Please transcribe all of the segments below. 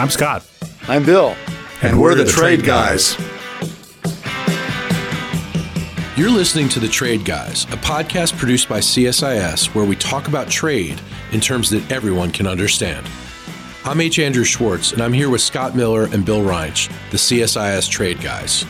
I'm Scott. I'm Bill. And we're the Trade Guys. You're listening to The Trade Guys, a podcast produced by CSIS where we talk about trade in terms that everyone can understand. I'm H. Andrew Schwartz, and I'm here with Scott Miller and Bill Reinsch, the CSIS Trade Guys.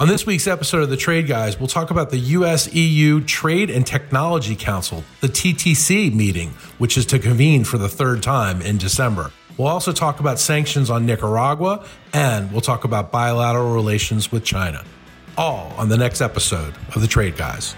On this week's episode of The Trade Guys, we'll talk about the U.S. E.U. Trade and Technology Council, the TTC meeting, which is to convene for the third time in December. We'll also talk about sanctions on Nicaragua, and we'll talk about bilateral relations with China. All on the next episode of The Trade Guys.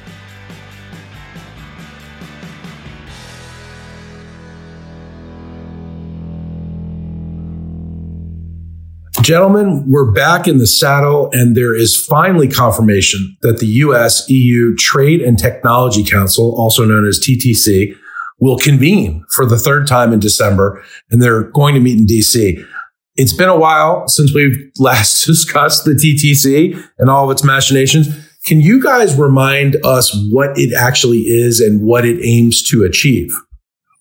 Gentlemen, we're back in the saddle, and there is finally confirmation that the U.S. E.U. Trade and Technology Council, also known as TTC, will convene for the third time in December, and they're going to meet in D.C. It's been a while since we've last discussed the TTC and all of its machinations. Can you guys remind us what it actually is and what it aims to achieve?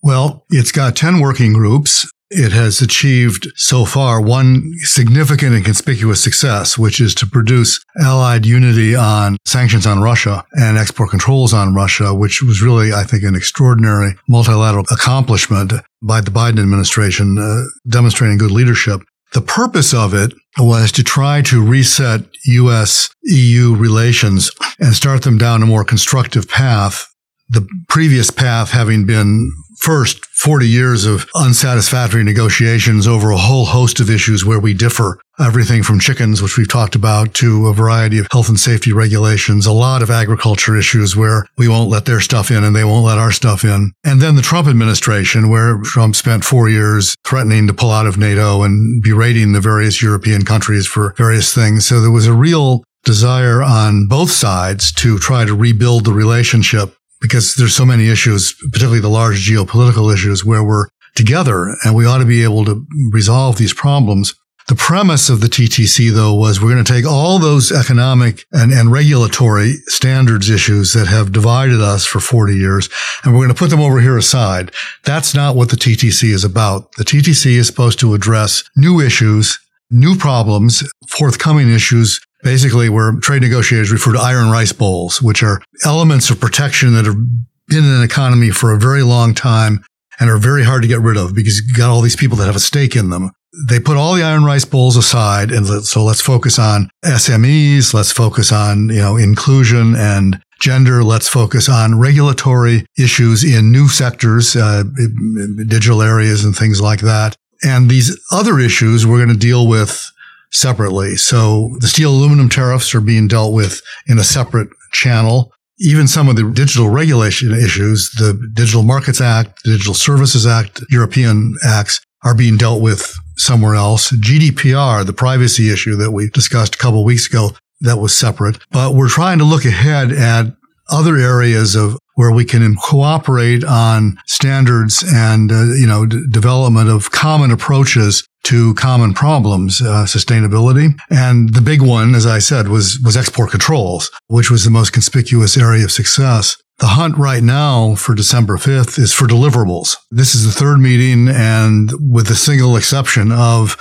Well, it's got 10 working groups. It has achieved so far one significant and conspicuous success, which is to produce allied unity on sanctions on Russia and export controls on Russia, which was really, I think, an extraordinary multilateral accomplishment by the Biden administration, demonstrating good leadership. The purpose of it was to try to reset U.S.-EU relations and start them down a more constructive path, the previous path having been first, 40 years of unsatisfactory negotiations over a whole host of issues where we differ. Everything from chickens, which we've talked about, to a variety of health and safety regulations, a lot of agriculture issues where we won't let their stuff in and they won't let our stuff in. And then the Trump administration, where Trump spent 4 years threatening to pull out of NATO and berating the various European countries for various things. So there was a real desire on both sides to try to rebuild the relationship, because there's so many issues, particularly the large geopolitical issues, where we're together and we ought to be able to resolve these problems. The premise of the TTC, though, was we're going to take all those economic and regulatory standards issues that have divided us for 40 years, and we're going to put them over here aside. That's not what the TTC is about. The TTC is supposed to address new issues, new problems, forthcoming issues, basically, where trade negotiators refer to iron rice bowls, which are elements of protection that have been in an economy for a very long time and are very hard to get rid of because you've got all these people that have a stake in them. They put all the iron rice bowls aside, and so let's focus on SMEs, let's focus on, inclusion and gender, let's focus on regulatory issues in new sectors, digital areas and things like that. And these other issues we're going to deal with separately. So the steel aluminum tariffs are being dealt with in a separate channel. Even some of the digital regulation issues, the Digital Markets Act, the Digital Services Act, European acts are being dealt with somewhere else. GDPR, the privacy issue that we discussed a couple of weeks ago, that was separate. But we're trying to look ahead at other areas of where we can cooperate on standards and development of common approaches to common problems, sustainability. And the big one, as I said, was export controls, which was the most conspicuous area of success. The hunt right now for December 5th is for deliverables. This is the third meeting, and with the single exception of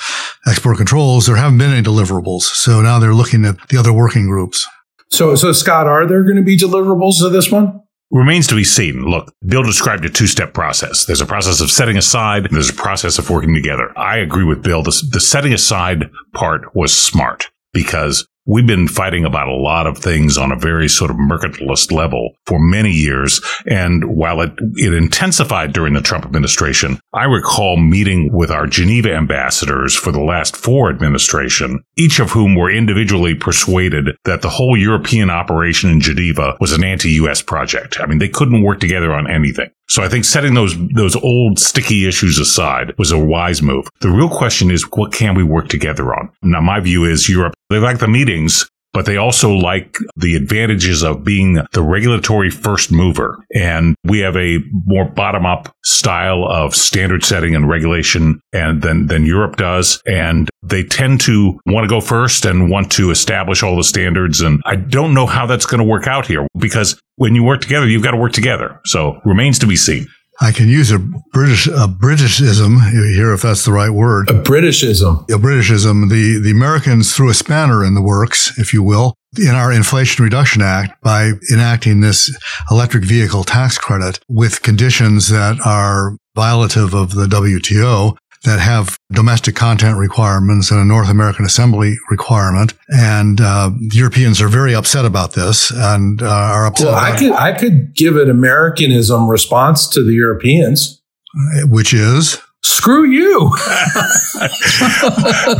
export controls, there haven't been any deliverables. So now they're looking at the other working groups. So Scott, are there going to be deliverables to this one? Remains to be seen. Look, Bill described a two-step process. There's a process of setting aside, and there's a process of working together. I agree with Bill. The setting aside part was smart because we've been fighting about a lot of things on a very sort of mercantilist level for many years. And while it intensified during the Trump administration, I recall meeting with our Geneva ambassadors for the last four administration, each of whom were individually persuaded that the whole European operation in Geneva was an anti-U.S. project. I mean, they couldn't work together on anything. So I think setting those old sticky issues aside was a wise move. The real question is, what can we work together on? Now, my view is Europe, they like the meetings, but they also like the advantages of being the regulatory first mover. And we have a more bottom-up style of standard setting and regulation than Europe does. And they tend to want to go first and want to establish all the standards. And I don't know how that's going to work out here, because when you work together, you've got to work together. So remains to be seen. I can use a Britishism here, if that's the right word. A Britishism. The Americans threw a spanner in the works, if you will, in our Inflation Reduction Act by enacting this electric vehicle tax credit with conditions that are violative of the WTO, that have domestic content requirements and a North American assembly requirement. And Europeans are very upset about this and are upset. Well, I could give an Americanism response to the Europeans. Which is? Screw you.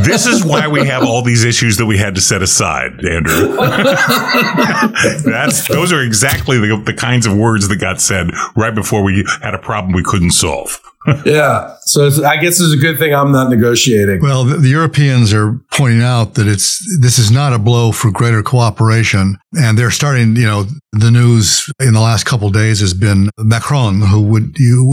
This is why we have all these issues that we had to set aside, Andrew. Those are exactly the kinds of words that got said right before we had a problem we couldn't solve. Yeah. So I guess it's a good thing I'm not negotiating. Well, the Europeans are pointing out that this is not a blow for greater cooperation. And they're starting, the news in the last couple of days has been Macron, who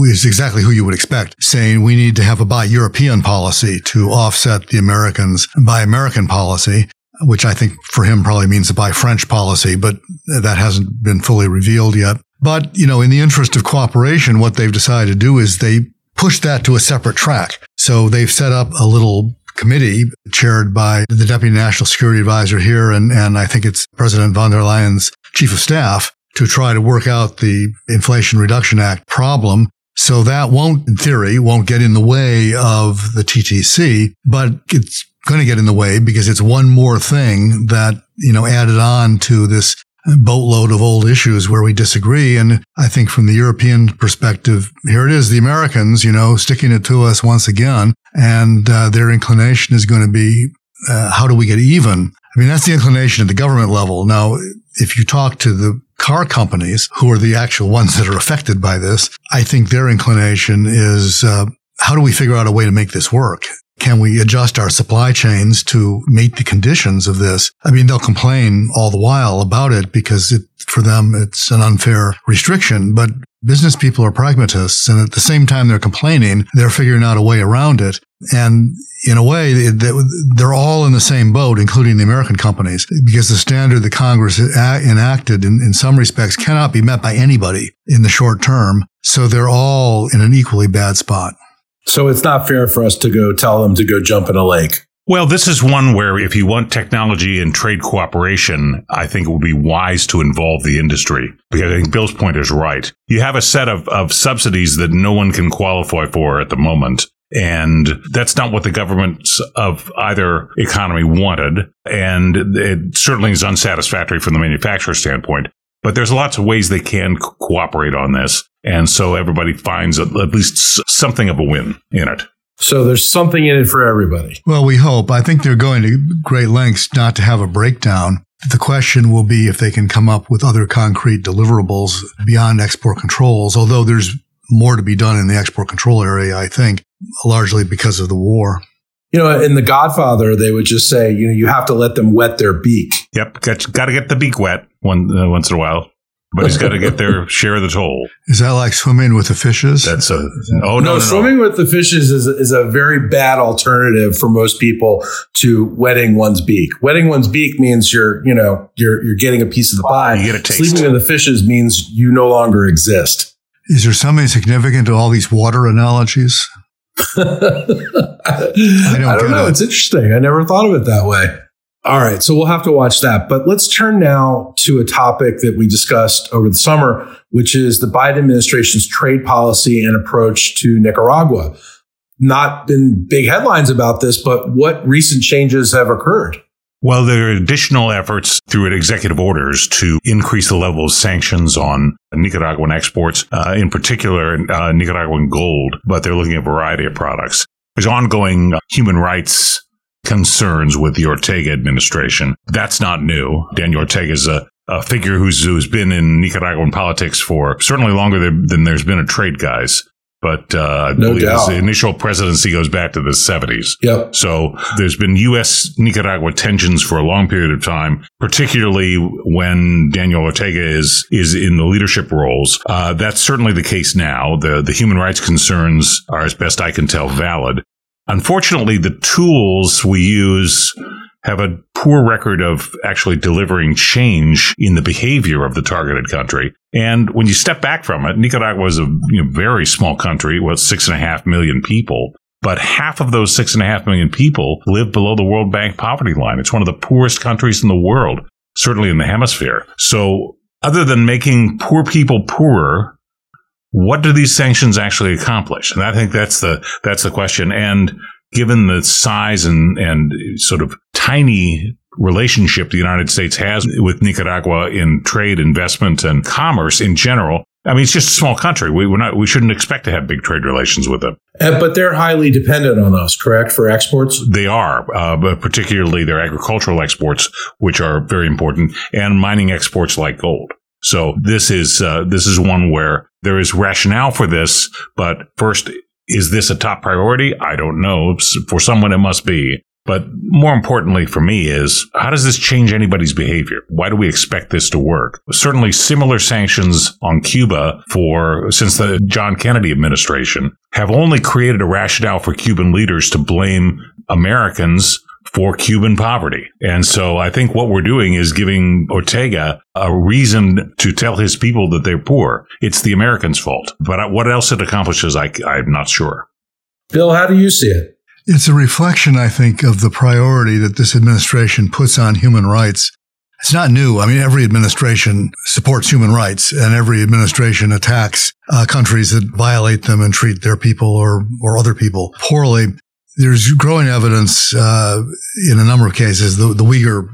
is exactly who you would expect, saying we need to have a buy European policy to offset the Americans buy American policy, which I think for him probably means a buy French policy, but that hasn't been fully revealed yet. But, in the interest of cooperation, what they've decided to do is they push that to a separate track. So they've set up a little committee chaired by the Deputy National Security Advisor here, and I think it's President von der Leyen's chief of staff, to try to work out the Inflation Reduction Act problem. So that in theory, won't get in the way of the TTC, but it's going to get in the way because it's one more thing that, added on to this boatload of old issues where we disagree. And I think from the European perspective, here it is, the Americans, sticking it to us once again. And their inclination is going to be, how do we get even? I mean, that's the inclination at the government level. Now, if you talk to the car companies, who are the actual ones that are affected by this, I think their inclination is, how do we figure out a way to make this work? Can we adjust our supply chains to meet the conditions of this? I mean, they'll complain all the while about it because for them, it's an unfair restriction. But business people are pragmatists. And at the same time they're complaining, they're figuring out a way around it. And in a way, they're all in the same boat, including the American companies, because the standard that Congress enacted in some respects cannot be met by anybody in the short term. So they're all in an equally bad spot. So it's not fair for us to go tell them to go jump in a lake. Well, this is one where if you want technology and trade cooperation, I think it would be wise to involve the industry, because I think Bill's point is right. You have a set of subsidies that no one can qualify for at the moment. And that's not what the governments of either economy wanted. And it certainly is unsatisfactory from the manufacturer standpoint. But there's lots of ways they can cooperate on this. And so everybody finds at least something of a win in it. So there's something in it for everybody. Well, we hope. I think they're going to great lengths not to have a breakdown. The question will be if they can come up with other concrete deliverables beyond export controls, although there's more to be done in the export control area, I think, largely because of the war. In The Godfather, they would just say, you have to let them wet their beak. Yep. Got to get the beak wet once in a while. But he's got to get their share of the toll. Is that like swimming with the fishes? No, swimming with the fishes is a very bad alternative for most people to wetting one's beak. Wetting one's beak means you're getting a piece of the pie. You get a taste. Sleeping with the fishes means you no longer exist. Is there something significant to all these water analogies? I don't know. It's interesting. I never thought of it that way. All right. So we'll have to watch that. But let's turn now to a topic that we discussed over the summer, which is the Biden administration's trade policy and approach to Nicaragua. Not been big headlines about this, but what recent changes have occurred? Well, there are additional efforts through executive orders to increase the level of sanctions on Nicaraguan exports, in particular Nicaraguan gold, but they're looking at a variety of products. There's ongoing human rights concerns with the Ortega administration. That's not new. Daniel Ortega is a figure who's been in Nicaraguan politics for certainly longer than there's been a Trade Guys. But I believe his initial presidency goes back to the 70s. Yep. So there's been U.S.-Nicaragua tensions for a long period of time, particularly when Daniel Ortega is in the leadership roles. That's certainly the case now. The human rights concerns are, as best I can tell, valid. Unfortunately, the tools we use have a poor record of actually delivering change in the behavior of the targeted country. And when you step back from it, Nicaragua is a very small country with 6.5 million people. But half of those 6.5 million people live below the World Bank poverty line. It's one of the poorest countries in the world, certainly in the hemisphere. So other than making poor people poorer, what do these sanctions actually accomplish? And I think that's the question. And given the size and sort of tiny relationship the United States has with Nicaragua in trade, investment, and commerce in general, I mean, it's just a small country. We shouldn't expect to have big trade relations with them. But they're highly dependent on us, correct, for exports? They are, but particularly their agricultural exports, which are very important, and mining exports like gold. So this is one where there is rationale for this, but first, is this a top priority? I don't know. For someone, it must be. But more importantly for me is, how does this change anybody's behavior? Why do we expect this to work? Certainly similar sanctions on Cuba since the John Kennedy administration have only created a rationale for Cuban leaders to blame Americans for Cuban poverty. And so I think what we're doing is giving Ortega a reason to tell his people that they're poor. It's the Americans' fault. But what else it accomplishes, I'm not sure. Bill, how do you see it? It's a reflection, I think, of the priority that this administration puts on human rights. It's not new. I mean, every administration supports human rights, and every administration attacks countries that violate them and treat their people or other people poorly. There's growing evidence in a number of cases. The Uyghur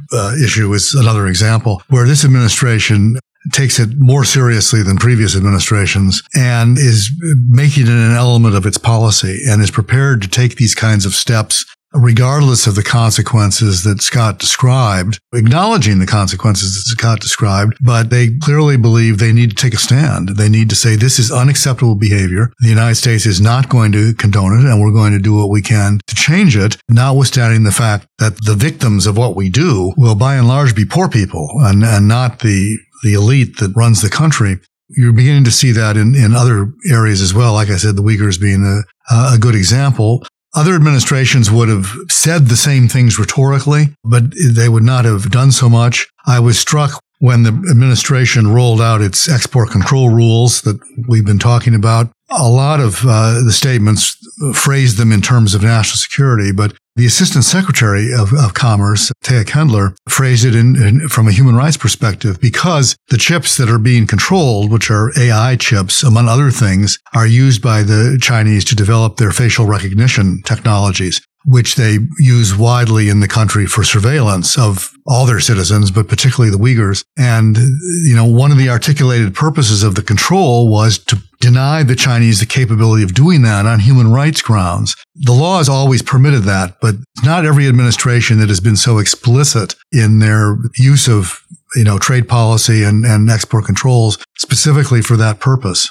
issue is another example where this administration takes it more seriously than previous administrations and is making it an element of its policy and is prepared to take these kinds of steps regardless of the consequences that Scott described, acknowledging the consequences that Scott described, but they clearly believe they need to take a stand. They need to say, this is unacceptable behavior. The United States is not going to condone it, and we're going to do what we can to change it, notwithstanding the fact that the victims of what we do will by and large be poor people and not the elite that runs the country. You're beginning to see that in other areas as well. Like I said, the Uyghurs being a good example. Other administrations would have said the same things rhetorically, but they would not have done so much. I was struck when the administration rolled out its export control rules that we've been talking about. A lot of the statements phrased them in terms of national security, but the Assistant Secretary of Commerce, Thea Kendler, phrased it from a human rights perspective, because the chips that are being controlled, which are AI chips, among other things, are used by the Chinese to develop their facial recognition technologies, which they use widely in the country for surveillance of all their citizens, but particularly the Uyghurs. And, one of the articulated purposes of the control was to deny the Chinese the capability of doing that on human rights grounds. The law has always permitted that, but not every administration that has been so explicit in their use of, trade policy and export controls specifically for that purpose.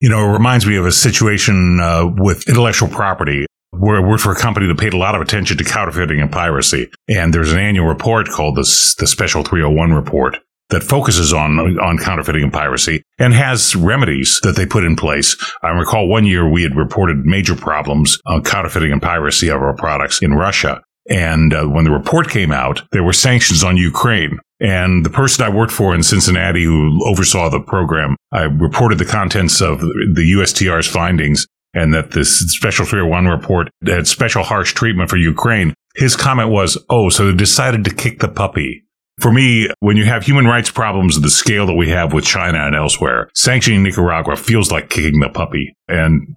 It reminds me of a situation with intellectual property, where I worked for a company that paid a lot of attention to counterfeiting and piracy. And there's an annual report called the Special 301 report that focuses on counterfeiting and piracy and has remedies that they put in place. I recall one year we had reported major problems on counterfeiting and piracy of our products in Russia. And when the report came out, there were sanctions on Ukraine. And the person I worked for in Cincinnati who oversaw the program, I reported the contents of the USTR's findings, and that this Special 301 report had special harsh treatment for Ukraine. His comment was, so they decided to kick the puppy. For me, when you have human rights problems of the scale that we have with China and elsewhere, sanctioning Nicaragua feels like kicking the puppy. And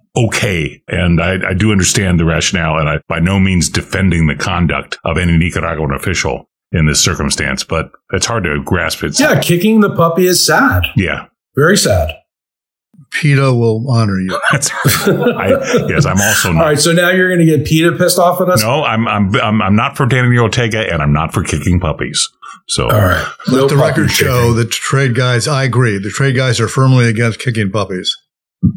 I do understand the rationale, and I'm by no means defending the conduct of any Nicaraguan official in this circumstance, but it's hard to grasp it. Yeah, kicking the puppy is sad. Yeah. Very sad. PETA will honor you. That's right. Yes, I'm also not. All right, so now you're going to get PETA pissed off at us? No, I'm not for Daniel Ortega, and I'm not for kicking puppies. So, all right. Let the record show that Trade Guys, I agree. The Trade Guys are firmly against kicking puppies.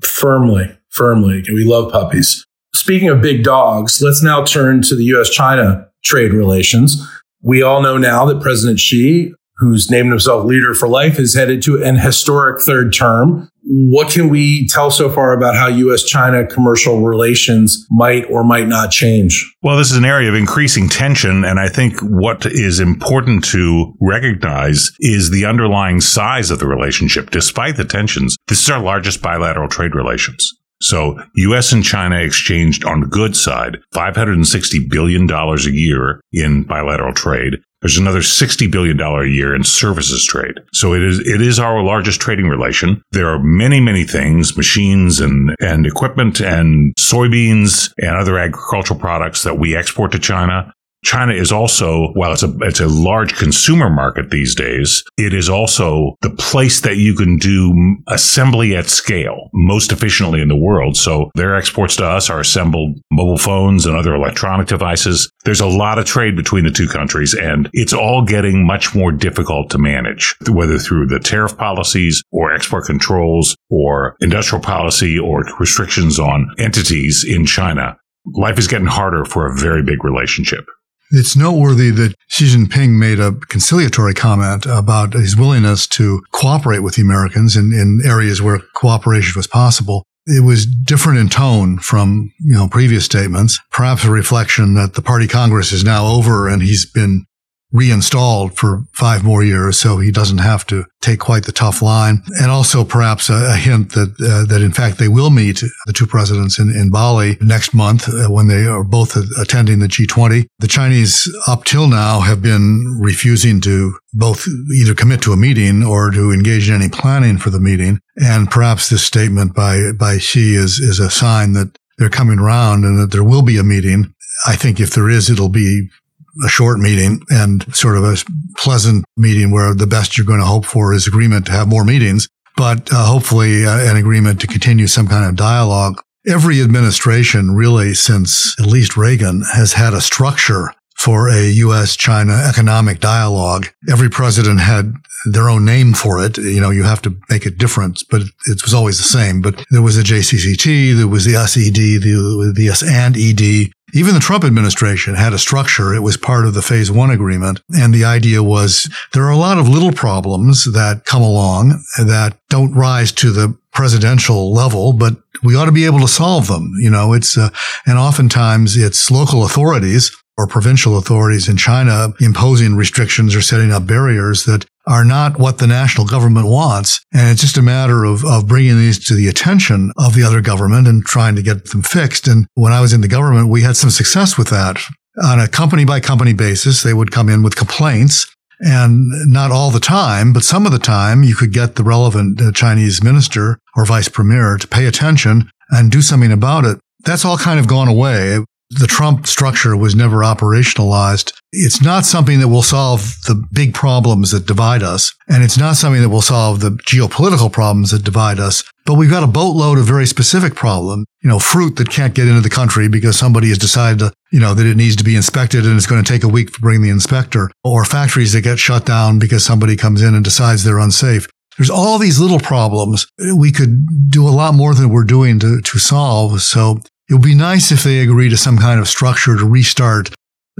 Firmly. We love puppies. Speaking of big dogs, let's now turn to the U.S.-China trade relations. We all know now that President Xi, who's named himself leader for life, is headed to an historic third term. What can we tell so far about how U.S.-China commercial relations might or might not change? Well, this is an area of increasing tension, and I think what is important to recognize is the underlying size of the relationship. Despite the tensions, this is our largest bilateral trade relations. So U.S. and China exchanged, on the good side, $560 billion a year in bilateral trade. There's another $60 billion a year in services trade. So it is our largest trading relation. There are many, many things, machines and equipment and soybeans and other agricultural products that we export to China. China is also, while it's a large consumer market these days, it is also the place that you can do assembly at scale most efficiently in the world. So their exports to us are assembled mobile phones and other electronic devices. There's a lot of trade between the two countries, and it's all getting much more difficult to manage, whether through the tariff policies or export controls or industrial policy or restrictions on entities in China. Life is getting harder for a very big relationship. It's noteworthy that Xi Jinping made a conciliatory comment about his willingness to cooperate with the Americans in areas where cooperation was possible. It was different in tone from, previous statements, perhaps a reflection that the Party Congress is now over and he's been reinstalled for 5 more years, so he doesn't have to take quite the tough line. And also perhaps a hint that in fact they will meet, the two presidents, in Bali next month when they are both attending the G20. The Chinese up till now have been refusing to both either commit to a meeting or to engage in any planning for the meeting. And perhaps this statement by Xi is a sign that they're coming around and that there will be a meeting. I think if there is, it'll be a short meeting and sort of a pleasant meeting where the best you're going to hope for is agreement to have more meetings, but hopefully an agreement to continue some kind of dialogue. Every administration really since at least Reagan has had a structure for a U.S.-China economic dialogue. Every president had their own name for it. You have to make it different, but it was always the same. But there was a JCCT, there was the SED, the S and ED. Even the Trump administration had a structure. It was part of the phase 1 agreement. And the idea was there are a lot of little problems that come along that don't rise to the presidential level, but we ought to be able to solve them. And oftentimes it's local authorities or provincial authorities in China imposing restrictions or setting up barriers that are not what the national government wants. And it's just a matter of bringing these to the attention of the other government and trying to get them fixed. And when I was in the government, we had some success with that. On a company-by-company basis, they would come in with complaints. And not all the time, but some of the time, you could get the relevant Chinese minister or vice premier to pay attention and do something about it. That's all kind of gone away. The Trump structure was never operationalized. It's not something that will solve the big problems that divide us, and it's not something that will solve the geopolitical problems that divide us, but we've got a boatload of very specific problems. Fruit that can't get into the country because somebody has decided to, that it needs to be inspected and it's going to take a week to bring the inspector, or factories that get shut down because somebody comes in and decides they're unsafe. There's all these little problems. We could do a lot more than we're doing to solve, so it would be nice if they agree to some kind of structure to restart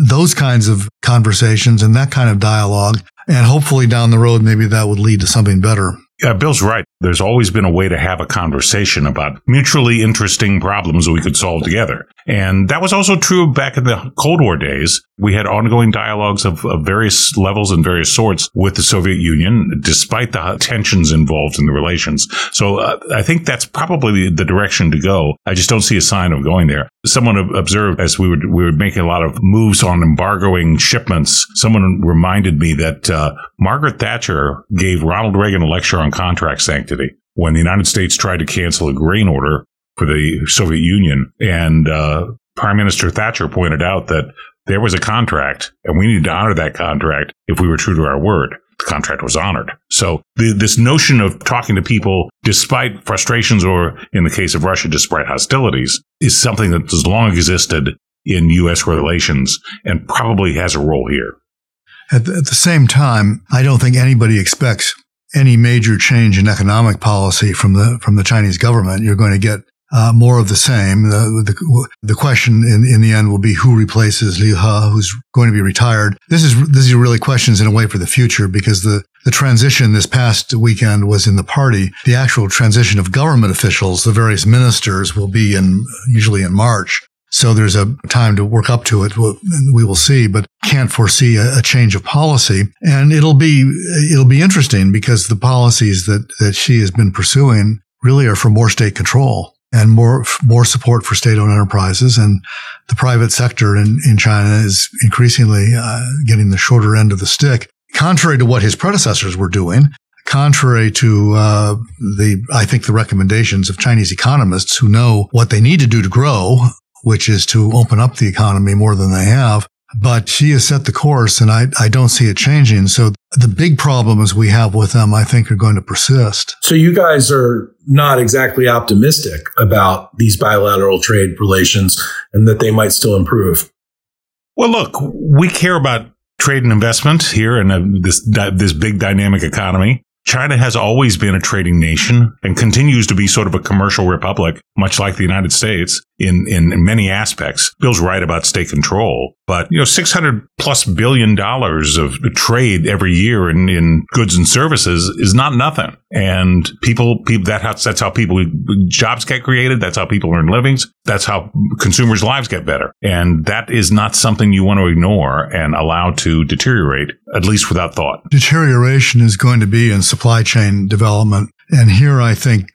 those kinds of conversations and that kind of dialogue. And hopefully down the road, maybe that would lead to something better. Yeah, Bill's right. There's always been a way to have a conversation about mutually interesting problems we could solve together. And that was also true back in the Cold War days. We had ongoing dialogues of various levels and various sorts with the Soviet Union, despite the tensions involved in the relations. So I think that's probably the direction to go. I just don't see a sign of going there. Someone observed, as we were making a lot of moves on embargoing shipments, someone reminded me that Margaret Thatcher gave Ronald Reagan a lecture on contract sanctity when the United States tried to cancel a grain order for the Soviet Union. And Prime Minister Thatcher pointed out that there was a contract and we needed to honor that contract if we were true to our word. The contract was honored. So this notion of talking to people despite frustrations or, in the case of Russia, despite hostilities, is something that has long existed in U.S. relations and probably has a role here. At the same time, I don't think anybody expects any major change in economic policy from the Chinese government. You're going to get more of the same. The question in the end will be who replaces Liu He, who's going to be retired. These are really questions in a way for the future, because the transition this past weekend was in the party. The actual transition of government officials, the various ministers, will be usually in March. So there's a time to work up to it. We will see, but can't foresee a change of policy. And it'll be interesting, because the policies that she has been pursuing really are for more state control and more support for state-owned enterprises. And the private sector in China is increasingly getting the shorter end of the stick, contrary to what his predecessors were doing, contrary to the recommendations of Chinese economists who know what they need to do to grow, which is to open up the economy more than they have. But she has set the course, and I don't see it changing. So the big problems we have with them, I think, are going to persist. So you guys are not exactly optimistic about these bilateral trade relations and that they might still improve. Well, look, we care about trade and investment here in this big dynamic economy. China has always been a trading nation and continues to be sort of a commercial republic, much like the United States in many aspects. Bill's right about state control, but $600+ billion of trade every year in goods and services is not nothing. And that's how jobs get created. That's how people earn livings. That's how consumers' lives get better. And that is not something you want to ignore and allow to deteriorate, at least without thought. Deterioration is going to be in supply chain development. And here I think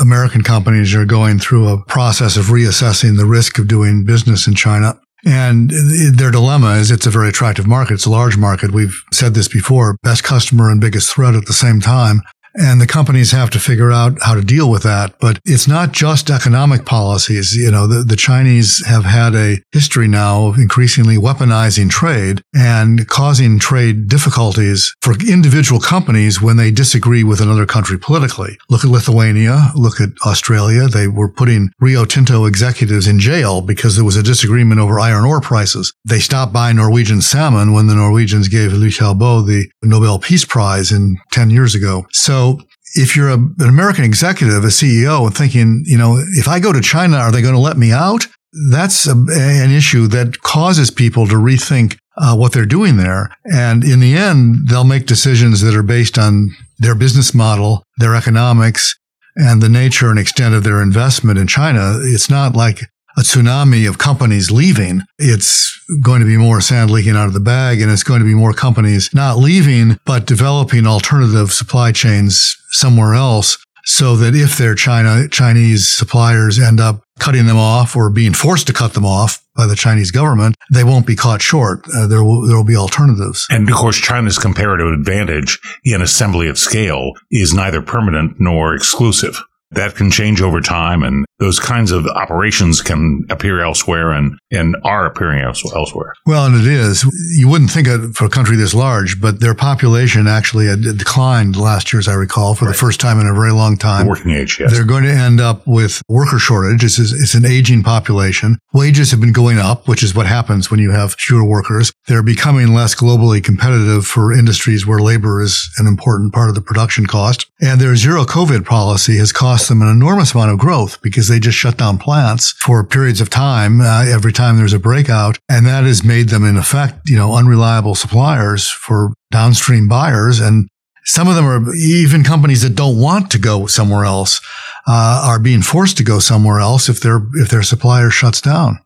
American companies are going through a process of reassessing the risk of doing business in China. And their dilemma is it's a very attractive market. It's a large market. We've said this before, best customer and biggest threat at the same time. And the companies have to figure out how to deal with that. But it's not just economic policies. The Chinese have had a history now of increasingly weaponizing trade and causing trade difficulties for individual companies when they disagree with another country politically. Look at Lithuania. Look at Australia. They were putting Rio Tinto executives in jail because there was a disagreement over iron ore prices. They stopped buying Norwegian salmon when the Norwegians gave Liu Xiaobo the Nobel Peace Prize 10 years ago. So if you're an American executive, a CEO, and thinking, if I go to China, are they going to let me out? That's an issue that causes people to rethink what they're doing there. And in the end, they'll make decisions that are based on their business model, their economics, and the nature and extent of their investment in China. It's not like a tsunami of companies leaving. It's going to be more sand leaking out of the bag, and it's going to be more companies not leaving, but developing alternative supply chains somewhere else, so that if their Chinese suppliers end up cutting them off or being forced to cut them off by the Chinese government, they won't be caught short. There will be alternatives. And of course, China's comparative advantage in assembly at scale is neither permanent nor exclusive. That can change over time, and those kinds of operations can appear elsewhere and are appearing elsewhere. Well, and it is. You wouldn't think of it for a country this large, but their population actually had declined last year, as I recall, for the first time in a very long time. Working age, yes. They're going to end up with worker shortage. It's an aging population. Wages have been going up, which is what happens when you have fewer workers. They're becoming less globally competitive for industries where labor is an important part of the production cost. And their zero-COVID policy has cost them an enormous amount of growth, because they just shut down plants for periods of time every time there's a breakout, and that has made them in effect unreliable suppliers for downstream buyers. And some of them are even companies that don't want to go somewhere else are being forced to go somewhere else if their supplier shuts down.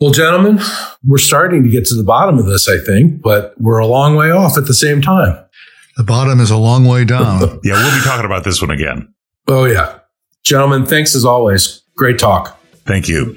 Well, gentlemen, we're starting to get to the bottom of this, I think, but we're a long way off at the same time. The bottom is a long way down. Yeah, we'll be talking about this one again. Oh yeah. Gentlemen, thanks as always. Great talk. Thank you.